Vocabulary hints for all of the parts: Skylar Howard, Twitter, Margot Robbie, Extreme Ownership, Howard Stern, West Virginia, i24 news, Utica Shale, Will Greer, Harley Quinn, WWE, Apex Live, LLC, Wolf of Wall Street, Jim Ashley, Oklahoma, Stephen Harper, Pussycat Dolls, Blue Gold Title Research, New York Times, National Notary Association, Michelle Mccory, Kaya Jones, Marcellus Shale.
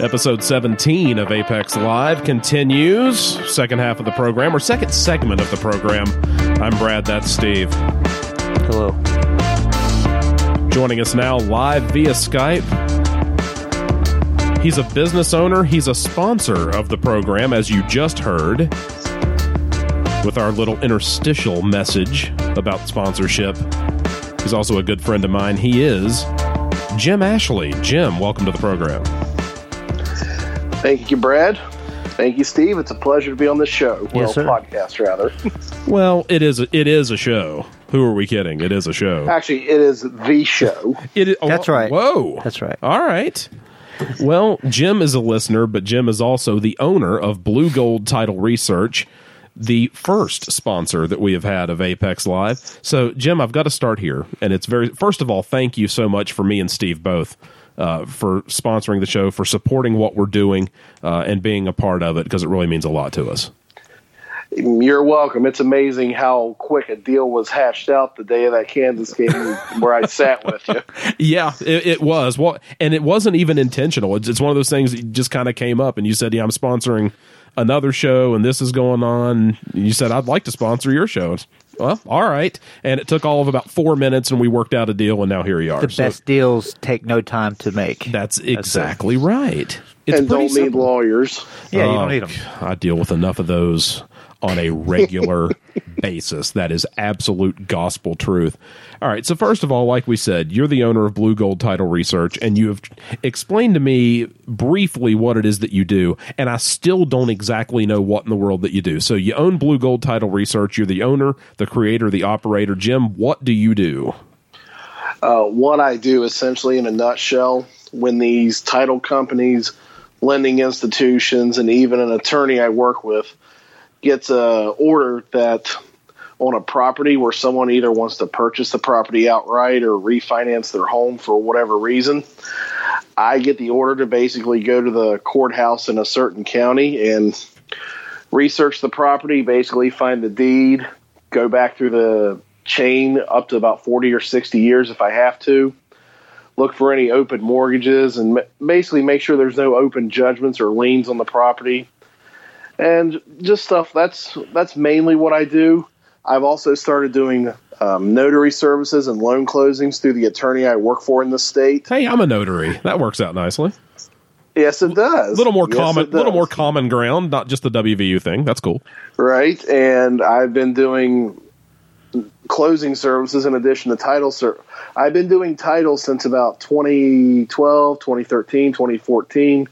Episode 17 of Apex Live continues. Second half of the program, or second segment of the program. I'm Brad, that's Steve. Hello. Joining us now live via Skype. He's a business owner. He's a sponsor of the program, as you just heard, with our little interstitial message about sponsorship. He's also a good friend of mine. He is Jim Ashley. Jim, welcome to the program. Thank you, Brad. Thank you, Steve. It's a pleasure to be on this show. Yes, well, podcast, rather. Well, it is a show. Who are we kidding? It is a show. Actually, it is the show. That's right. Whoa. That's right. All right. Well, Jim is a listener, but Jim is also the owner of Blue Gold Title Research, the first sponsor that we have had of Apex Live. So, Jim, I've got to start here. And it's first of all, thank you so much for me and Steve both for sponsoring the show, for supporting what we're doing, and being a part of it, because it really means a lot to us. You're welcome. It's amazing how quick a deal was hashed out the day of that Kansas game where I sat with you. Yeah, it was. Well, and it wasn't even intentional. It's one of those things that just kind of came up, and you said, yeah, I'm sponsoring another show and this is going on. You said, I'd like to sponsor your show. Well, all right. And it took all of about 4 minutes, and we worked out a deal, and now here you are. The best deals take no time to make. That's exactly right. And don't need lawyers. Yeah, you don't need them. I deal with enough of those on a regular basis. That is absolute gospel truth. All right, so first of all, like we said, you're the owner of Blue Gold Title Research, and you have explained to me briefly what it is that you do, and I still don't exactly know what in the world that you do. So you own Blue Gold Title Research. You're the owner, the creator, the operator. Jim, what do you do? What I do, essentially, in a nutshell, when these title companies, lending institutions, and even an attorney I work with gets a order that on a property where someone either wants to purchase the property outright or refinance their home for whatever reason, I get the order to basically go to the courthouse in a certain county and research the property, basically find the deed, go back through the chain up to about 40 or 60 years if I have to, look for any open mortgages, and basically make sure there's no open judgments or liens on the property. And just stuff, that's mainly what I do. I've also started doing notary services and loan closings through the attorney I work for in the state. Hey, I'm a notary. That works out nicely. Yes, it does. A little more common ground, not just the WVU thing. That's cool. Right, and I've been doing closing services in addition to title service. I've been doing title since about 2012, 2013, 2014.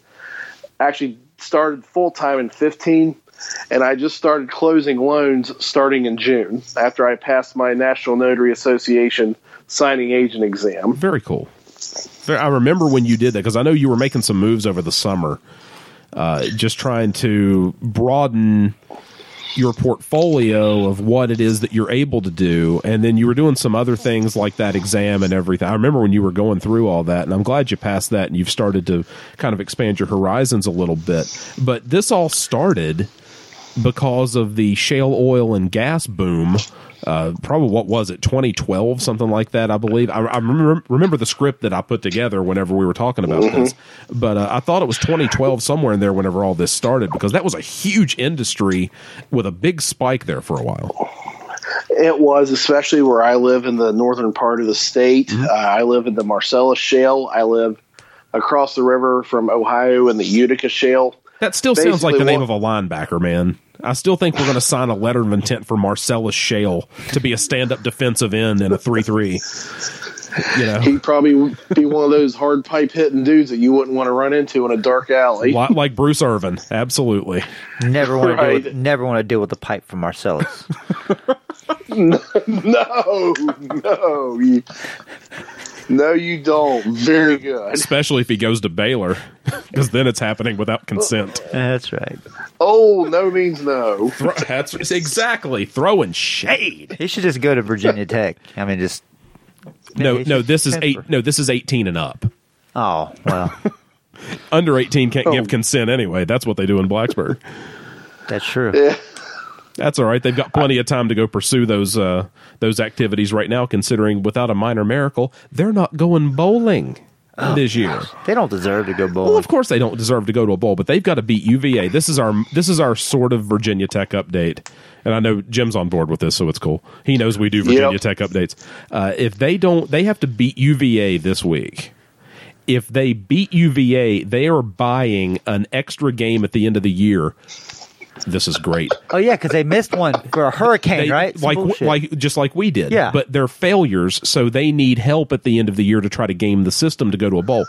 Actually, started full-time in 2015, and I just started closing loans starting in June after I passed my National Notary Association signing agent exam. Very cool. I remember when you did that, because I know you were making some moves over the summer, just trying to broaden your portfolio of what it is that you're able to do, and then you were doing some other things like that exam and everything. I remember when you were going through all that, and I'm glad you passed that and you've started to kind of expand your horizons a little bit. But this all started because of the shale oil and gas boom, probably, what was it, 2012, something like that, I believe. I remember the script that I put together whenever we were talking about this, but I thought it was 2012 somewhere in there whenever all this started, because that was a huge industry with a big spike there for a while. It was, especially where I live in the northern part of the state. I live in the Marcellus Shale. I live across the river from Ohio in the Utica Shale. That still sounds like the name of a linebacker, man. I still think we're going to sign a letter of intent for Marcellus Shale to be a stand-up defensive end in a 3-3. You know, he'd probably be one of those hard pipe-hitting dudes that you wouldn't want to run into in a dark alley. A lot like Bruce Irvin, absolutely. Never want to deal with the pipe from Marcellus. No. No, you don't. Very good. Especially if he goes to Baylor, because then it's happening without consent. That's right. Oh, no means no. That's exactly. Throwing shade. He should just go to Virginia Tech. I mean, just this is 18 and up. Oh, well. Under 18 can't give consent anyway. That's what they do in Blacksburg. That's true. Yeah. That's all right. They've got plenty of time to go pursue those activities right now, considering without a minor miracle, they're not going bowling. this year. They don't deserve to go bowling. Well, of course they don't deserve to go to a bowl, but they've got to beat UVA. This is our sort of Virginia Tech update. And I know Jim's on board with this, so it's cool. He knows we do Virginia Tech updates. If they don't, they have to beat UVA this week. If they beat UVA, they are buying an extra game at the end of the year. This is great. Oh, yeah, because they missed one for a hurricane, right? Just like we did. Yeah. But they're failures, so they need help at the end of the year to try to game the system to go to a bowl.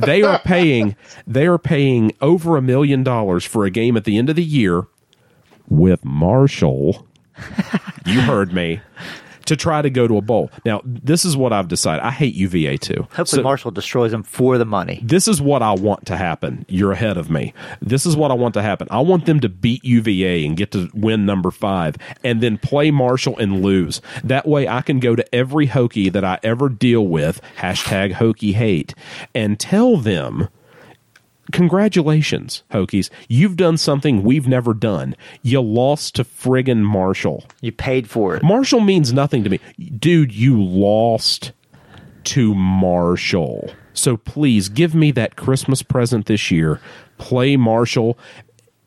They are paying over $1 million for a game at the end of the year with Marshall. You heard me. To try to go to a bowl. Now, this is what I've decided. I hate UVA too. Hopefully, Marshall destroys them for the money. This is what I want to happen. You're ahead of me. This is what I want to happen. I want them to beat UVA and get to win number 5 and then play Marshall and lose. That way I can go to every Hokie that I ever deal with, #HokieHate, and tell them, congratulations, Hokies. You've done something we've never done. You lost to friggin' Marshall. You paid for it. Marshall means nothing to me. Dude, you lost to Marshall. So please give me that Christmas present this year. Play Marshall.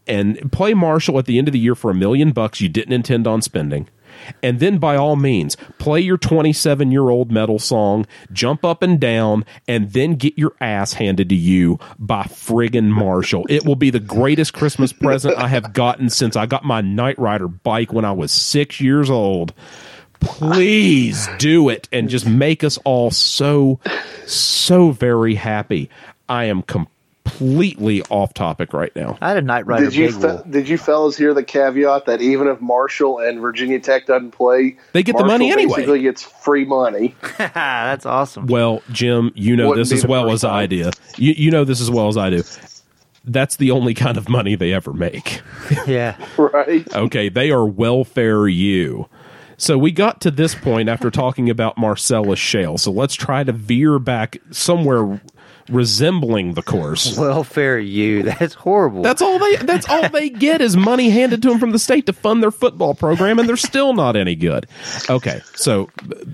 And play Marshall at the end of the year for $1 million you didn't intend on spending. And then, by all means, play your 27-year-old metal song, jump up and down, and then get your ass handed to you by friggin' Marshall. It will be the greatest Christmas present I have gotten since I got my Knight Rider bike when I was 6 years old. Please do it and just make us all so, so very happy. I am completely off topic right now. I had a Knight Rider. Did you fellas hear the caveat that even if Marshall and Virginia Tech doesn't play, they get Marshall the money anyway? Basically gets free money. That's awesome. Well, Jim, you know this as well as I do. You know this as well as I do. That's the only kind of money they ever make. Yeah. Right. Okay, they are welfare you. So we got to this point after talking about Marcellus Shale. So let's try to veer back somewhere resembling the course. Welfare you. That's horrible. That's all they get is money handed to them from the state to fund their football program, and they're still not any good. Okay, so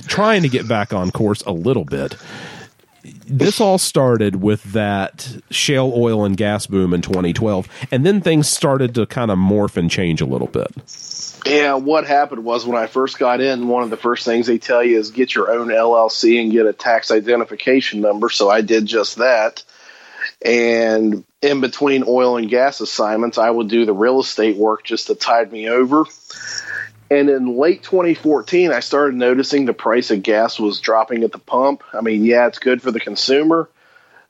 trying to get back on course a little bit. This all started with that shale oil and gas boom in 2012, and then things started to kind of morph and change a little bit. Yeah, what happened was when I first got in, one of the first things they tell you is get your own LLC and get a tax identification number. So I did just that. And in between oil and gas assignments, I would do the real estate work just to tide me over. And in late 2014, I started noticing the price of gas was dropping at the pump. I mean, yeah, it's good for the consumer,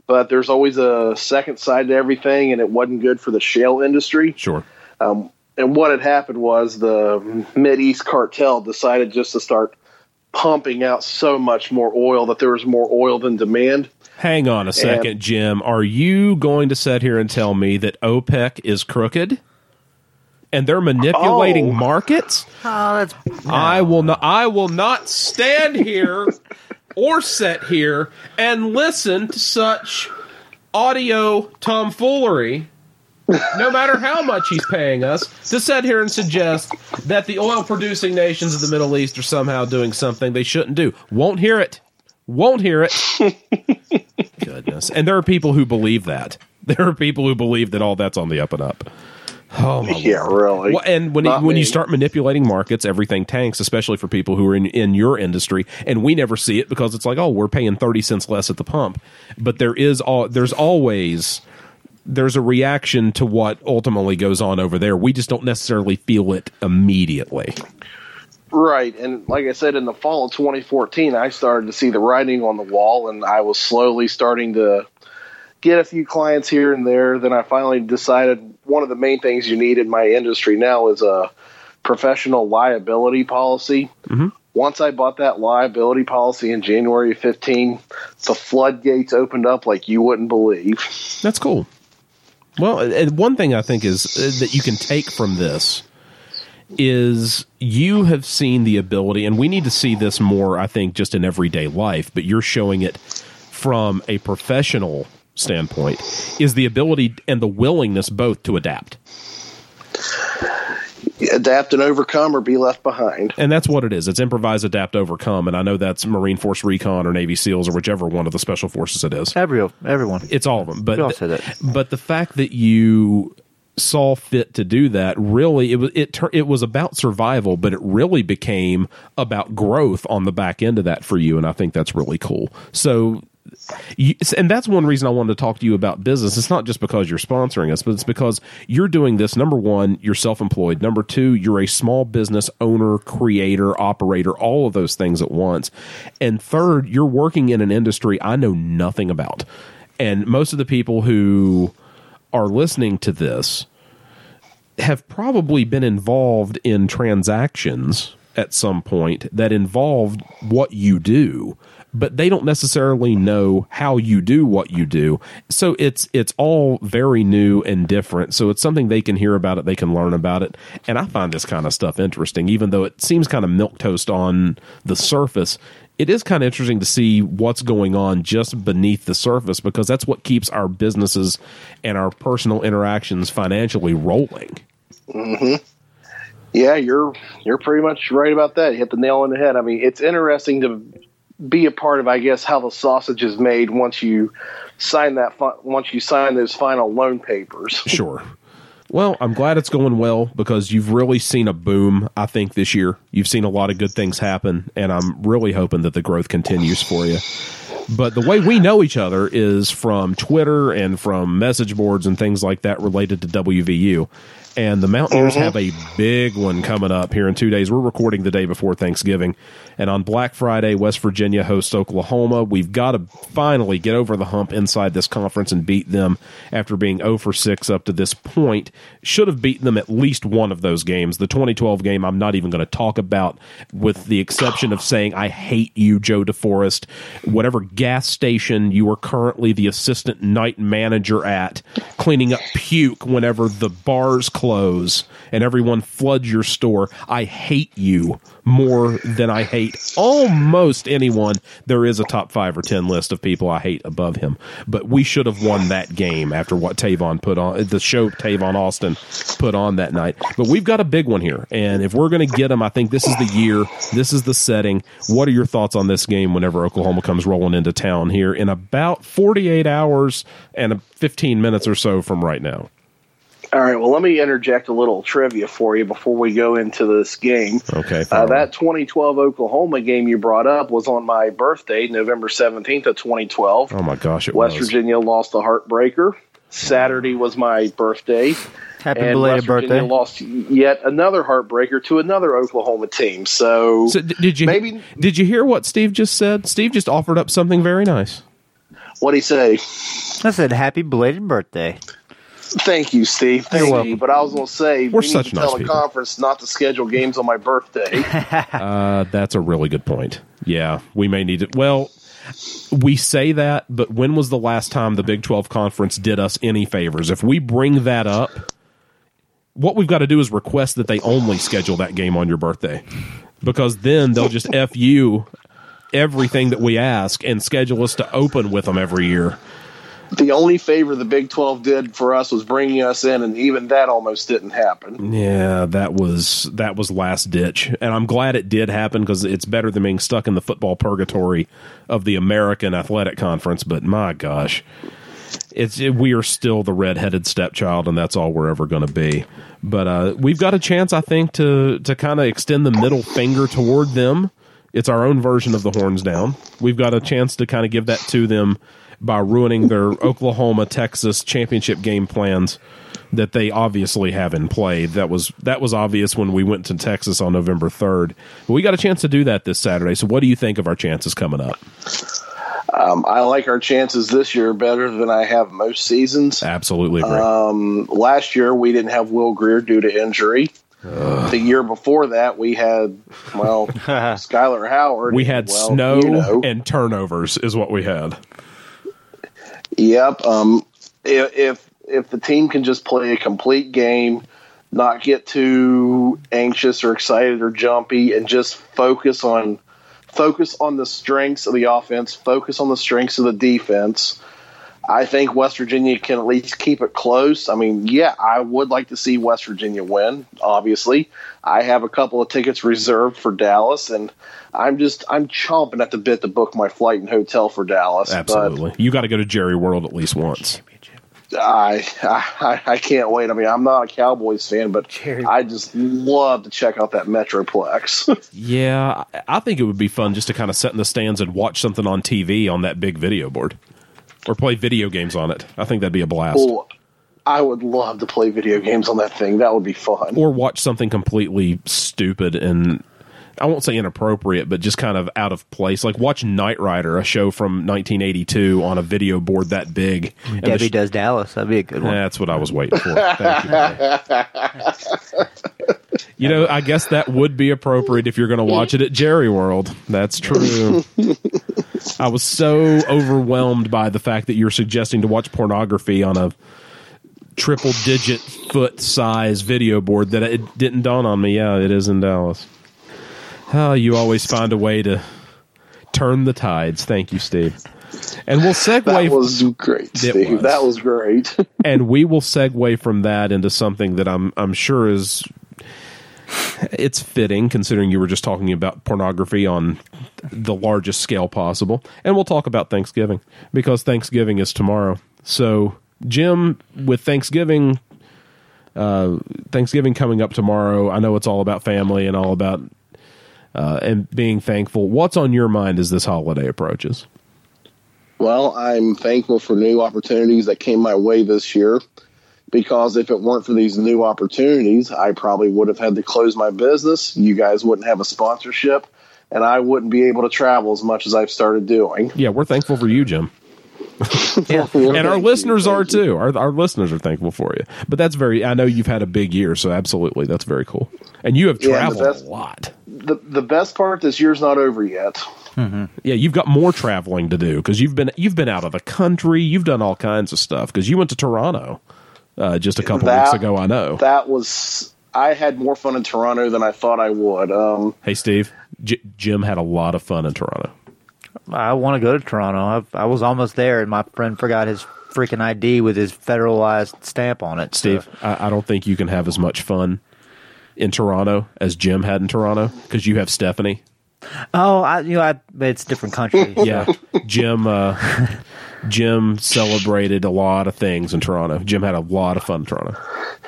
but there's always a second side to everything, and it wasn't good for the shale industry. Sure. And what had happened was the Mideast cartel decided just to start pumping out so much more oil that there was more oil than demand. Hang on a second, Jim. Are you going to sit here and tell me that OPEC is crooked? And they're manipulating markets? Oh, that's... No. I will not stand here or sit here and listen to such audio tomfoolery. No matter how much he's paying us, to sit here and suggest that the oil-producing nations of the Middle East are somehow doing something they shouldn't do. Won't hear it. Won't hear it. Goodness. And there are people who believe that. There are people who believe that all that's on the up and up. Oh, my Lord. Really. Well, and when you start manipulating markets, everything tanks, especially for people who are in your industry. And we never see it because it's like, oh, we're paying 30 cents less at the pump. But there's always... There's a reaction to what ultimately goes on over there. We just don't necessarily feel it immediately. Right. And like I said, in the fall of 2014, I started to see the writing on the wall, and I was slowly starting to get a few clients here and there. Then I finally decided one of the main things you need in my industry now is a professional liability policy. Mm-hmm. Once I bought that liability policy in January of 2015, the floodgates opened up like you wouldn't believe. That's cool. Well, and one thing I think is that you can take from this is you have seen the ability, and we need to see this more, I think, just in everyday life, but you're showing it from a professional standpoint, is the ability and the willingness both to adapt. adapt and overcome or be left behind. And that's what it is. It's improvise, adapt, overcome. And I know that's Marine Force Recon or Navy SEALs or whichever one of the special forces it is. Everyone. It's all of them. But, we all say that. But the fact that you saw fit to do that, really it was about survival, but it really became about growth on the back end of that for you. And I think that's really cool. So and that's one reason I wanted to talk to you about business. It's not just because you're sponsoring us, but it's because you're doing this. Number one, you're self-employed. Number two, you're a small business owner, creator, operator, all of those things at once. And third, you're working in an industry I know nothing about. And most of the people who are listening to this have probably been involved in transactions at some point that involved what you do, but they don't necessarily know how you do what you do. So it's all very new and different. So it's something they can hear about it. They can learn about it. And I find this kind of stuff interesting, even though it seems kind of milquetoast on the surface. It is kind of interesting to see what's going on just beneath the surface, because that's what keeps our businesses and our personal interactions financially rolling. Mm-hmm. Yeah, you're pretty much right about that. You hit the nail on the head. I mean, it's interesting to be a part of, I guess, how the sausage is made once you sign those final loan papers. Sure. Well, I'm glad it's going well, because you've really seen a boom, I think, this year. You've seen a lot of good things happen, and I'm really hoping that the growth continues for you. But the way we know each other is from Twitter and from message boards and things like that related to WVU. And the Mountaineers have a big one coming up here in 2 days. We're recording the day before Thanksgiving. And on Black Friday, West Virginia hosts Oklahoma. We've got to finally get over the hump inside this conference and beat them after being 0-6 up to this point. Should have beaten them at least one of those games. The 2012 game I'm not even going to talk about, with the exception of saying I hate you, Joe DeForest. Whatever gas station you are currently the assistant night manager at, cleaning up puke whenever the bars close and everyone floods your store. I hate you more than I hate almost anyone. There is a top 5 or 10 list of people I hate above him, but we should have won that game after what Tavon put on, the show Tavon Austin put on that night. But we've got a big one here, and if we're going to get them, I think this is the year, this is the setting. What are your thoughts on this game whenever Oklahoma comes rolling into town here in about 48 hours and 15 minutes or so from right now? All right, well, let me interject a little trivia for you before we go into this game. Okay. That 2012 Oklahoma game you brought up was on my birthday, November 17th of 2012. Oh, my gosh, it was. West Virginia lost the heartbreaker. Saturday was my birthday. Happy belated birthday. And West Virginia lost yet another heartbreaker to another Oklahoma team. So did you hear what Steve just said? Steve just offered up something very nice. What'd he say? I said, happy belated birthday. Thank you, Steve. Thank you. But I was going to say, we need to tell the conference not to schedule games on my birthday. That's a really good point. Yeah, we may need to. Well, we say that, but when was the last time the Big 12 Conference did us any favors? If we bring that up, what we've got to do is request that they only schedule that game on your birthday, because then they'll just F you everything that we ask and schedule us to open with them every year. The only favor the Big 12 did for us was bringing us in, and even that almost didn't happen. Yeah, that was last ditch, and I'm glad it did happen, because it's better than being stuck in the football purgatory of the American Athletic Conference. But my gosh, we are still the redheaded stepchild, and that's all we're ever going to be. But we've got a chance, I think, to kind of extend the middle finger toward them. It's our own version of the horns down. We've got a chance to kind of give that to them by ruining their Oklahoma-Texas championship game plans that they obviously have in play. That was obvious when we went to Texas on November 3rd. But we got a chance to do that this Saturday. So what do you think of our chances coming up? I like our chances this year better than I have most seasons. Absolutely agree. Last year, we didn't have Will Greer due to injury. The year before that, we had, Skylar Howard. We had snow and turnovers is what we had. Yep. If the team can just play a complete game, not get too anxious or excited or jumpy, and just focus on the strengths of the offense, focus on the strengths of the defense, I think West Virginia can at least keep it close. I mean, yeah, I would like to see West Virginia win, obviously. I have a couple of tickets reserved for Dallas, and I'm chomping at the bit to book my flight and hotel for Dallas. Absolutely. You got to go to Jerry World at least once. I can't wait. I mean, I'm not a Cowboys fan, but I just love to check out that Metroplex. Yeah, I think it would be fun just to kind of sit in the stands and watch something on TV on that big video board or play video games on it. I think that'd be a blast. Oh, I would love to play video games on that thing. That would be fun. Or watch something completely stupid and I won't say inappropriate, but just kind of out of place. Like watch Knight Rider, a show from 1982 on a video board that big. And Debbie Does Dallas. That'd be a good one. That's what I was waiting for. Thank you, man. You know, I guess that would be appropriate if you're going to watch it at Jerry World. That's true. I was so overwhelmed by the fact that you're suggesting to watch pornography on a triple-digit foot-size video board that it didn't dawn on me. Yeah, it is in Dallas. Oh, you always find a way to turn the tides. Thank you, Steve. And we'll segue. That was great, Steve. That was great. And we will segue from that into something that I'm sure is it's fitting, considering you were just talking about pornography on the largest scale possible. And we'll talk about Thanksgiving, because Thanksgiving is tomorrow. So, Jim, with Thanksgiving coming up tomorrow, I know it's all about family and all about and being thankful. What's on your mind as this holiday approaches? Well, I'm thankful for new opportunities that came my way this year, because if it weren't for these new opportunities, I probably would have had to close my business. You guys wouldn't have a sponsorship, and I wouldn't be able to travel as much as I've started doing. Yeah, we're thankful for you, Jim. Yeah. And our listeners are too. Our listeners are thankful for you. But that's I know you've had a big year, so absolutely, that's very cool. And you have traveled a lot. The best part, this year's not over yet. Mm-hmm. Yeah, you've got more traveling to do, because you've been out of the country. You've done all kinds of stuff, because you went to Toronto just a couple weeks ago. I know I had more fun in Toronto than I thought I would. Hey, Steve, Jim had a lot of fun in Toronto. I want to go to Toronto. I was almost there, and my friend forgot his freaking ID with his federalized stamp on it. Steve, so. I don't think you can have as much fun in Toronto as Jim had in Toronto, because you have Stephanie. Oh, it's a different country. Yeah, Jim celebrated a lot of things in Toronto. Jim had a lot of fun in Toronto.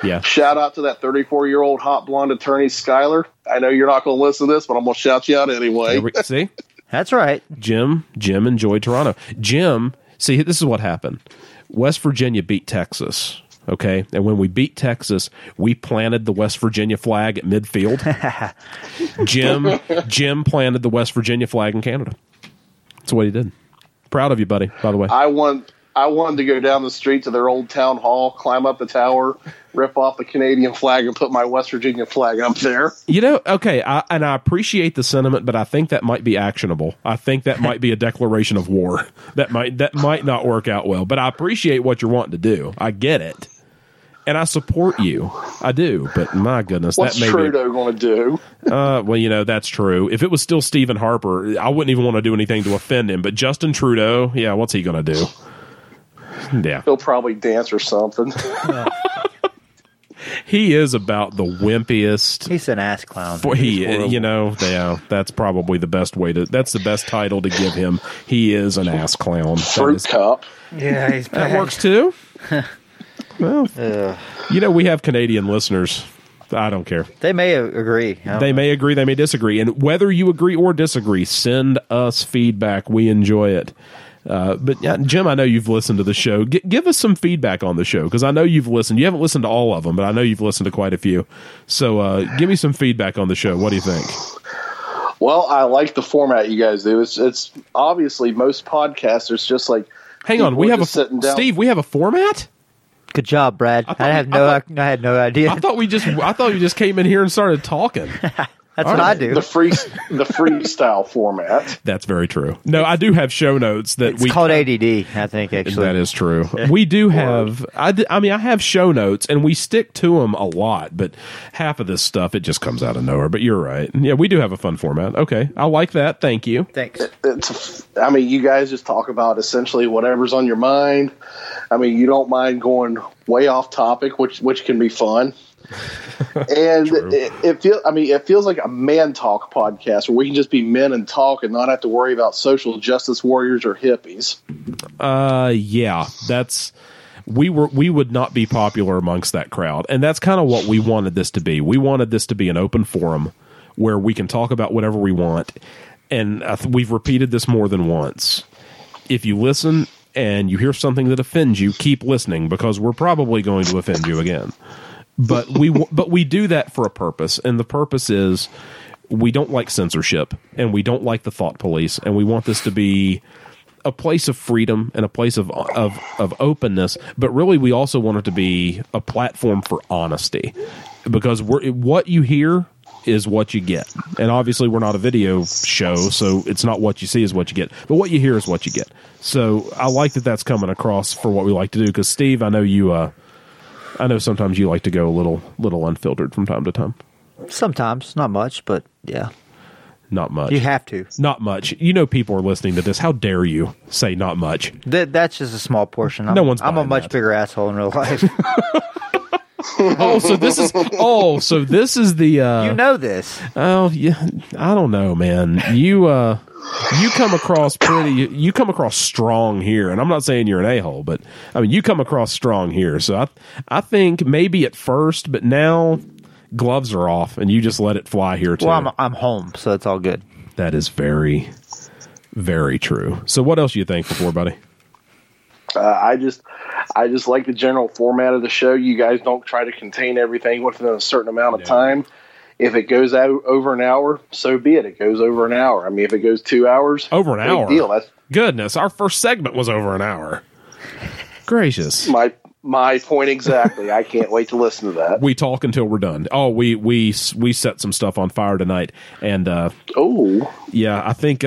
Yeah. Shout out to that 34-year-old hot blonde attorney, Skylar. I know you're not going to listen to this, but I'm going to shout you out anyway. See? That's right. Jim enjoyed Toronto. Jim, see, this is what happened. West Virginia beat Texas, okay? And when we beat Texas, we planted the West Virginia flag at midfield. Jim planted the West Virginia flag in Canada. That's what he did. Proud of you, buddy, by the way. I wanted to go down the street to their old town hall, climb up the tower, rip off the Canadian flag, and put my West Virginia flag up there. You know, okay, I appreciate the sentiment, but I think that might be actionable. I think that might be a declaration of war. That might not work out well, but I appreciate what you're wanting to do. I get it. And I support you. I do, but my goodness. What's Trudeau going to do? Well, you know, that's true. If it was still Stephen Harper, I wouldn't even want to do anything to offend him, but Justin Trudeau, yeah, what's he going to do? Yeah. He'll probably dance or something. He is about the wimpiest. He's an ass clown. That's probably the best way to. That's the best title to give him. He is an ass clown. Fruit cup. Yeah, he's bad. That works too. Well, you know, we have Canadian listeners. I don't care. They may agree. They may agree. They may disagree. And whether you agree or disagree, send us feedback. We enjoy it. But Jim, I know you've listened to the show. Give us some feedback on the show, because I know you've listened. You haven't listened to all of them, but I know you've listened to quite a few. So give me some feedback on the show. What do you think? Well, I like the format you guys do. It's obviously most podcasters just like. Hang on, we have a format? Good job, Brad. I had no idea. I thought you just came in here and started talking. That's all what right. I do. The freestyle format. That's very true. No, I do have show notes that it's called ADD, I think, actually. That is true. We do have, I mean, I have show notes, and we stick to them a lot, but half of this stuff, it just comes out of nowhere. But you're right. Yeah, we do have a fun format. Okay. I like that. Thank you. Thanks. I mean, you guys just talk about essentially whatever's on your mind. I mean, you don't mind going way off topic, which can be fun. And it feels like a man talk podcast where we can just be men and talk and not have to worry about social justice warriors or hippies. Yeah, that's we would not be popular amongst that crowd, and that's kind of what we wanted this to be. We wanted this to be an open forum where we can talk about whatever we want, and we've repeated this more than once. If you listen and you hear something that offends you, keep listening because we're probably going to offend you again. But we do that for a purpose, and the purpose is we don't like censorship, and we don't like the thought police, and we want this to be a place of freedom and a place of openness. But really, we also want it to be a platform for honesty, because what you hear is what you get, and obviously we're not a video show, so it's not what you see is what you get, but what you hear is what you get. So I like that that's coming across for what we like to do, because Steve, I know you. I know sometimes you like to go a little unfiltered from time to time. Sometimes. Not much, but yeah. Not much. You have to. Not much. You know people are listening to this. How dare you say not much? That's just a small portion. I'm a much bigger asshole in real life. So this is the... you know this. Oh, yeah. I don't know, man. You come across you come across strong here, and I'm not saying you're an a-hole, but I mean you come across strong here. So I think maybe at first, but now gloves are off, and you just let it fly here too. Well, I'm home, so it's all good. That is very, very true. So what else are you thankful for, buddy? I just like the general format of the show. You guys don't try to contain everything within a certain amount of time. If it goes out over an hour, so be it. It goes over an hour. I mean, if it goes 2 hours, over an hour. Big deal. Goodness, our first segment was over an hour. Gracious. My point exactly. I can't wait to listen to that. We talk until we're done. Oh, we set some stuff on fire tonight, and yeah, I think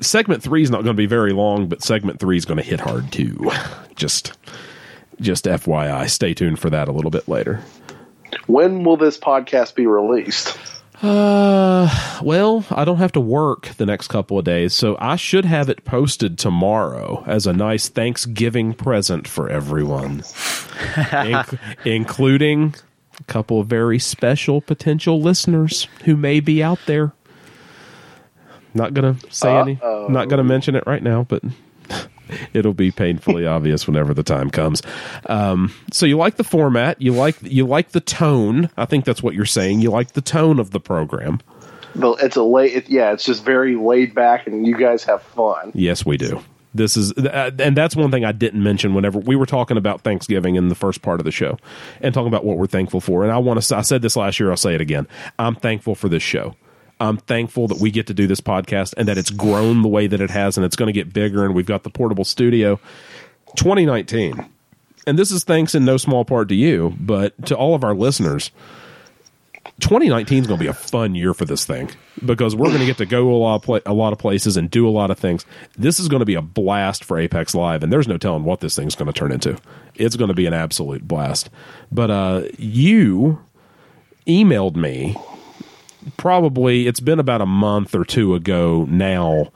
segment 3 is not going to be very long, but segment 3 is going to hit hard too. Just FYI, stay tuned for that a little bit later. When will this podcast be released? Well, I don't have to work the next couple of days, so I should have it posted tomorrow as a nice Thanksgiving present for everyone, including a couple of very special potential listeners who may be out there. Not gonna say any. Not gonna mention it right now, but. It'll be painfully obvious whenever the time comes. So you like the format, you like the tone. I think that's what you're saying. You like the tone of the program. It's just very laid back, and you guys have fun. Yes, we do. This is, and that's one thing I didn't mention whenever we were talking about Thanksgiving in the first part of the show, and talking about what we're thankful for. And I said this last year. I'll say it again. I'm thankful for this show. I'm thankful that we get to do this podcast and that it's grown the way that it has, and it's going to get bigger, and we've got the portable studio. 2019. And this is thanks in no small part to you, but to all of our listeners, 2019 is going to be a fun year for this thing, because we're going to get to go a lot of places and do a lot of things. This is going to be a blast for Apex Live, and there's no telling what this thing's going to turn into. It's going to be an absolute blast. But you emailed me. Probably it's been about a month or two ago now.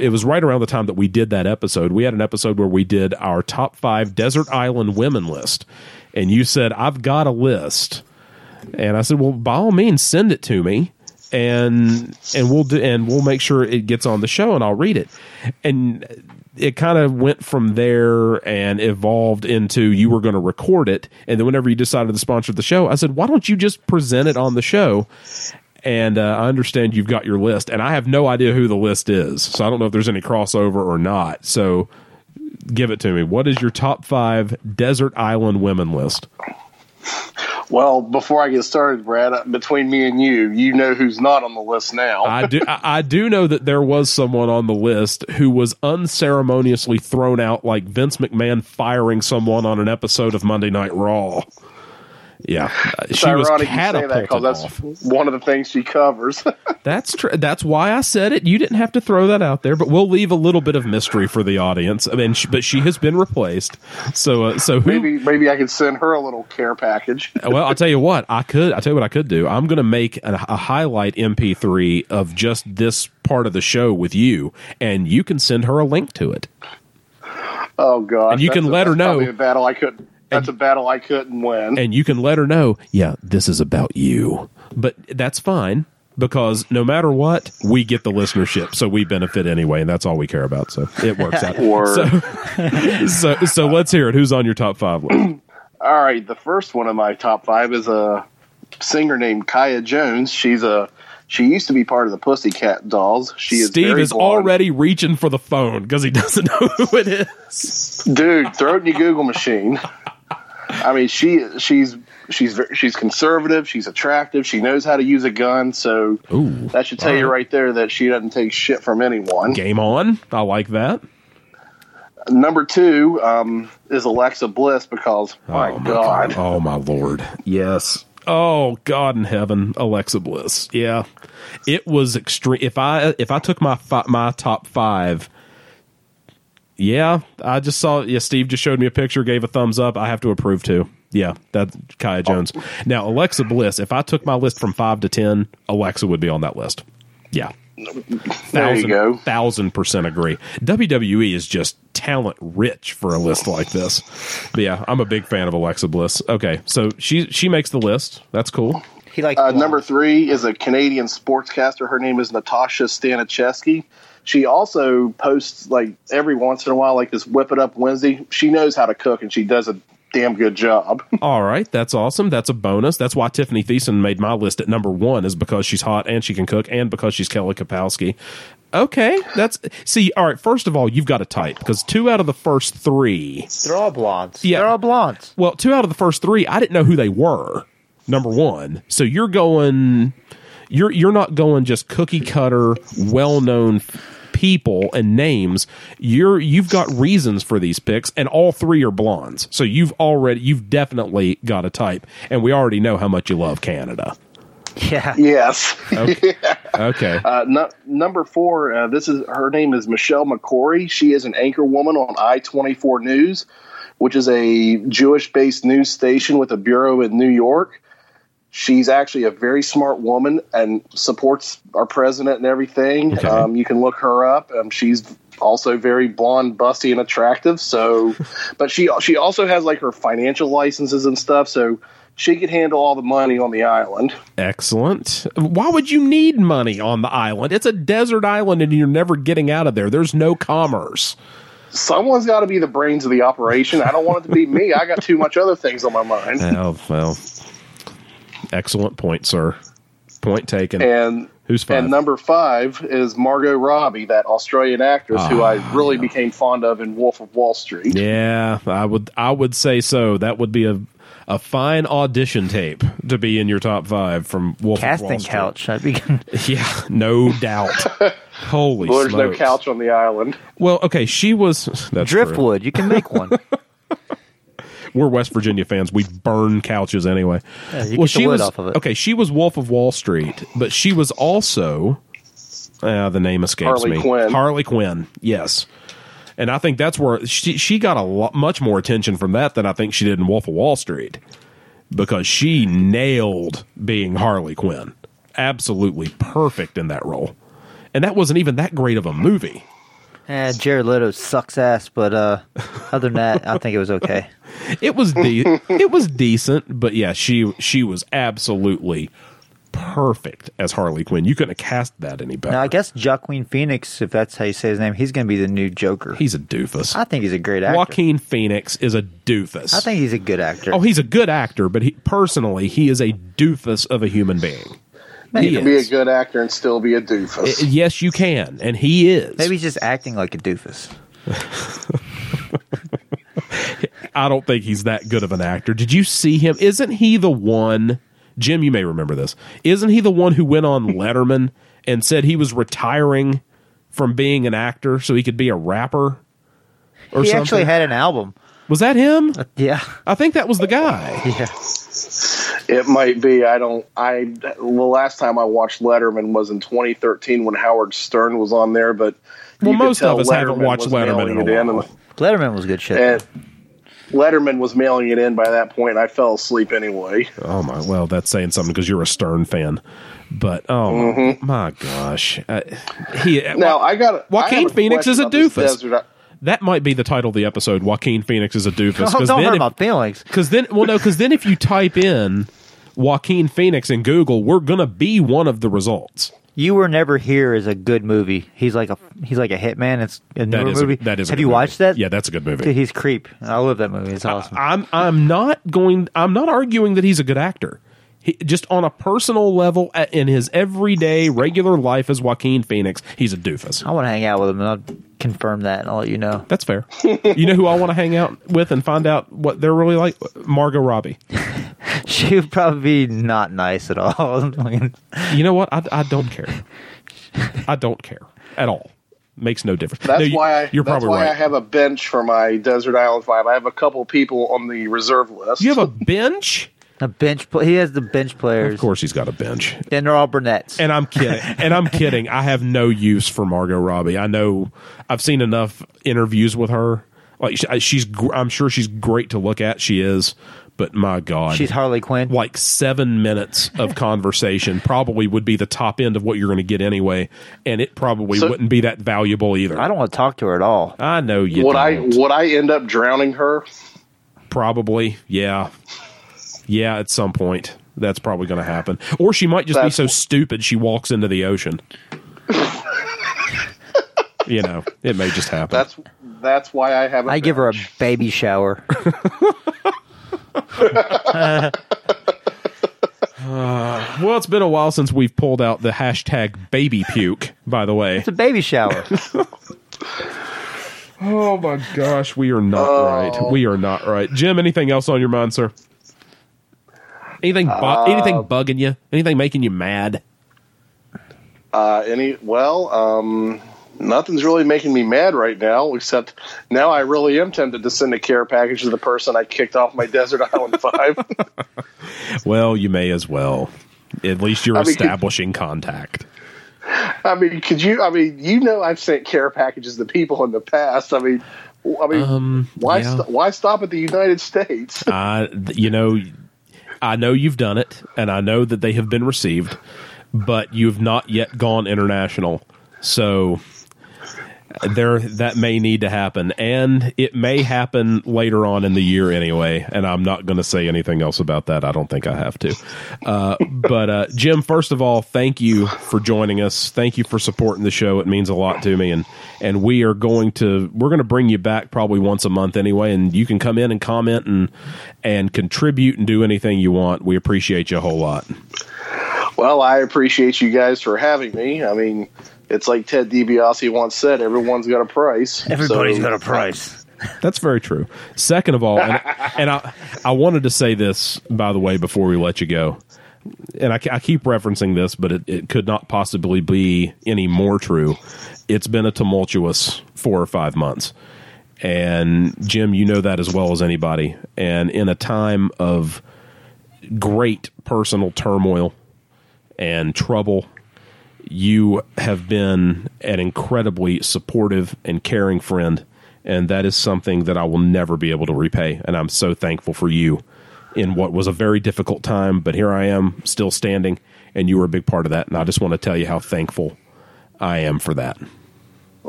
It was right around the time that we did that episode. We had an episode where we did our top 5 desert island women list, and you said, I've got a list, and I said, well, by all means, send it to me, and we'll make sure it gets on the show, and I'll read it. And it kind of went from there and evolved into you were going to record it, and then whenever you decided to sponsor the show, I said, why don't you just present it on the show? And I understand you've got your list, and I have no idea who the list is, so I don't know if there's any crossover or not. So give it to me. What is your top 5 desert island women list? Well, before I get started, Brad, between me and you, you know who's not on the list now. I do know that there was someone on the list who was unceremoniously thrown out, like Vince McMahon firing someone on an episode of Monday Night Raw. Yeah, it's she was catapulted that, that's off. One of the things she covers. That's true. That's why I said it. You didn't have to throw that out there, but we'll leave a little bit of mystery for the audience. I mean, but she has been replaced. So who, maybe I could send her a little care package. Well, I'll tell you what I could. I tell you what I could do. I'm going to make a highlight MP3 of just this part of the show with you, and you can send her a link to it. Oh God! And you can let her know. That's probably a battle I couldn't. That's a battle I couldn't win. And you can let her know, yeah, this is about you. But that's fine, because no matter what, we get the listenership, so we benefit anyway, and that's all we care about. So it works out. So let's hear it. Who's on your top five list? All right, the first one of my top five is a singer named Kaya Jones. She used to be part of the Pussycat Dolls. Steve is already reaching for the phone because he doesn't know who it is. Dude, throw it in your Google machine. I mean, she's conservative. She's attractive. She knows how to use a gun. So that should tell you right there that she doesn't take shit from anyone. Game on. I like that. Number two is Alexa Bliss because, my God. Oh, my Lord. Yes. Oh, God in heaven. Alexa Bliss. Yeah. It was extreme. If I took my top five. Yeah, I just saw. Yeah, Steve just showed me a picture, gave a thumbs up. I have to approve too. Yeah, that's Kaya Jones. Now, Alexa Bliss. If I took my list from 5 to 10, Alexa would be on that list. Yeah, there you go. 1,000% agree. WWE is just talent rich for a list like this. But yeah, I'm a big fan of Alexa Bliss. Okay, so she makes the list. That's cool. He likes number three is a Canadian sportscaster. Her name is Natasha Stanicheski. She also posts, like, every once in a while, like this Whip It Up Wednesday. She knows how to cook, and she does a damn good job. All right. That's awesome. That's a bonus. That's why Tiffany Thiessen made my list at number one, is because she's hot and she can cook and because she's Kelly Kapowski. Okay. All right. First of all, you've got to type, because two out of the first three. They're all blondes. Yeah. They're all blondes. Well, two out of the first three, I didn't know who they were, number one. So you're going... You're not going just cookie cutter, well-known people and names. You've got reasons for these picks, and all three are blondes. So you've definitely got a type, and we already know how much you love Canada. Yeah. Yes. Okay. Yeah. Okay. Number four. Her name is Michelle Mccory. She is an anchor woman on i24 news, which is a Jewish-based news station with a bureau in New York. She's actually a very smart woman and supports our president and everything. Okay. You can look her up. She's also very blonde, busty, and attractive. So, but she also has, like, her financial licenses and stuff. So she could handle all the money on the island. Excellent. Why would you need money on the island? It's a desert island, and you're never getting out of there. There's no commerce. Someone's got to be the brains of the operation. I don't want it to be me. I got too much other things on my mind. Oh, well. Excellent point, sir. Point taken. And who's five? And number five is Margot Robbie, that Australian actress who I really became fond of in Wolf of Wall Street. Yeah, I would say so. That would be a fine audition tape to be in your top five from Wolf Casting of Wall Street. Couch. That'd be good. Yeah, no doubt. Holy smokes. There's no couch on the island. Well, okay, she was... That's driftwood. True. You can make one. We're West Virginia fans. We burn couches anyway. Yeah, you get the wood off of it. Okay, she was Wolf of Wall Street, but she was also the name escapes me. Harley Quinn, yes. And I think that's where she got much more attention from that than I think she did in Wolf of Wall Street, because she nailed being Harley Quinn. Absolutely perfect in that role. And that wasn't even that great of a movie. Jared Leto sucks ass, but other than that, I think it was okay. It was decent, but yeah, she was absolutely perfect as Harley Quinn. You couldn't have cast that any better. Now, I guess Joaquin Phoenix, if that's how you say his name, he's going to be the new Joker. He's a doofus. I think he's a great actor. Joaquin Phoenix is a doofus. I think he's a good actor. Oh, he's a good actor, but he is a doofus of a human being. Maybe you can be a good actor and still be a doofus. Yes, you can, and he is. Maybe he's just acting like a doofus. I don't think he's that good of an actor. Did you see him? Isn't he the one, Jim, you may remember this, isn't he the one who went on Letterman and said he was retiring from being an actor so he could be a rapper or something? He actually had an album. Was that him? Yeah. I think that was the guy. Yeah. It might be. The last time I watched Letterman was in 2013 when Howard Stern was on there. But most of us haven't watched Letterman in a while. Letterman was good shit. And Letterman was mailing it in by that point, and I fell asleep anyway. Oh my! Well, that's saying something because you're a Stern fan. But my gosh, Joaquin Phoenix is a doofus. That might be the title of the episode. Joaquin Phoenix is a doofus. Oh, don't worry about Phoenix. Because if you type in Joaquin Phoenix in Google, we're gonna be one of the results. You Were Never Here is a good movie. He's like a hitman. It's a newer movie. Have you watched that? Yeah, that's a good movie. Dude, he's creep. I love that movie. It's awesome. I'm not arguing that he's a good actor. Just on a personal level, in his everyday, regular life as Joaquin Phoenix, he's a doofus. I want to hang out with him, and I'll confirm that, and I'll let you know. That's fair. You know who I want to hang out with and find out what they're really like? Margot Robbie. She would probably be not nice at all. You know what? I don't care. I don't care at all. Makes no difference. That's why I have a bench for my Desert Island 5. I have a couple people on the reserve list. You have a bench? A bench. He has the bench players. Of course, he's got a bench, and they're all brunettes. And I'm kidding. I have no use for Margot Robbie. I know. I've seen enough interviews with her. Like I'm sure she's great to look at. She is. But my God, she's Harley Quinn. Like 7 minutes of conversation probably would be the top end of what you're going to get anyway, and it probably wouldn't be that valuable either. I don't want to talk to her at all. I know you. Would I end up drowning her? Probably. Yeah. Yeah, at some point. That's probably going to happen. Or she might just be so stupid she walks into the ocean. You know, it may just happen. That's why I have give her a baby shower. Well, it's been a while since we've pulled out the hashtag baby puke, by the way. It's a baby shower. Oh, my gosh. We are not right. We are not right. Jim, anything else on your mind, sir? Anything bugging you? Anything making you mad? Nothing's really making me mad right now, except now I really am tempted to send a care package to the person I kicked off my Desert Island 5. Well, you may as well. At least you're establishing contact. I've sent care packages to people in the past. Why stop at the United States? I know you've done it, and I know that they have been received, but you've not yet gone international. So that may need to happen, and it may happen later on in the year anyway, and I'm not going to say anything else about that. I don't think I have to. But Jim, first of all, thank you for joining us. Thank you for supporting the show. It means a lot to me, and we're going to bring you back probably once a month anyway, and you can come in and comment and contribute and do anything you want. We appreciate you a whole lot. Well, I appreciate you guys for having me. I mean, it's like Ted DiBiase once said, everyone's got a price. Everybody's got a price. That's very true. Second of all, and I wanted to say this, by the way, before we let you go, and I keep referencing this, but it could not possibly be any more true. It's been a tumultuous 4 or 5 months. And Jim, you know that as well as anybody. And in a time of great personal turmoil and trouble, you have been an incredibly supportive and caring friend, and that is something that I will never be able to repay, and I'm so thankful for you in what was a very difficult time, but here I am still standing, and you were a big part of that, and I just want to tell you how thankful I am for that.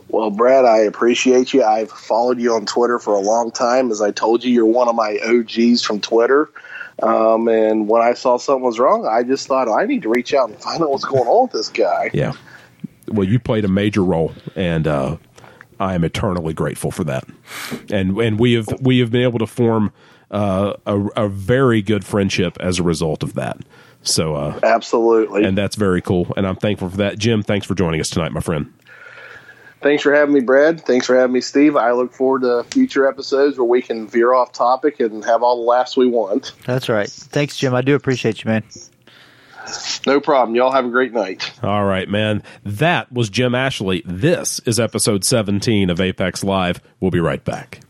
Well, Brad, I appreciate you. I've followed you on Twitter for a long time. As I told you, you're one of my OGs from Twitter. And when I saw something was wrong, I just thought, I need to reach out and find out what's going on with this guy. Yeah. Well, you played a major role, and I am eternally grateful for that. And we have been able to form a very good friendship as a result of that. So absolutely. And that's very cool, and I'm thankful for that. Jim, thanks for joining us tonight, my friend. Thanks for having me, Brad. Thanks for having me, Steve. I look forward to future episodes where we can veer off topic and have all the laughs we want. That's right. Thanks, Jim. I do appreciate you, man. No problem. Y'all have a great night. All right, man. That was Jim Ashley. This is episode 17 of Apex Live. We'll be right back.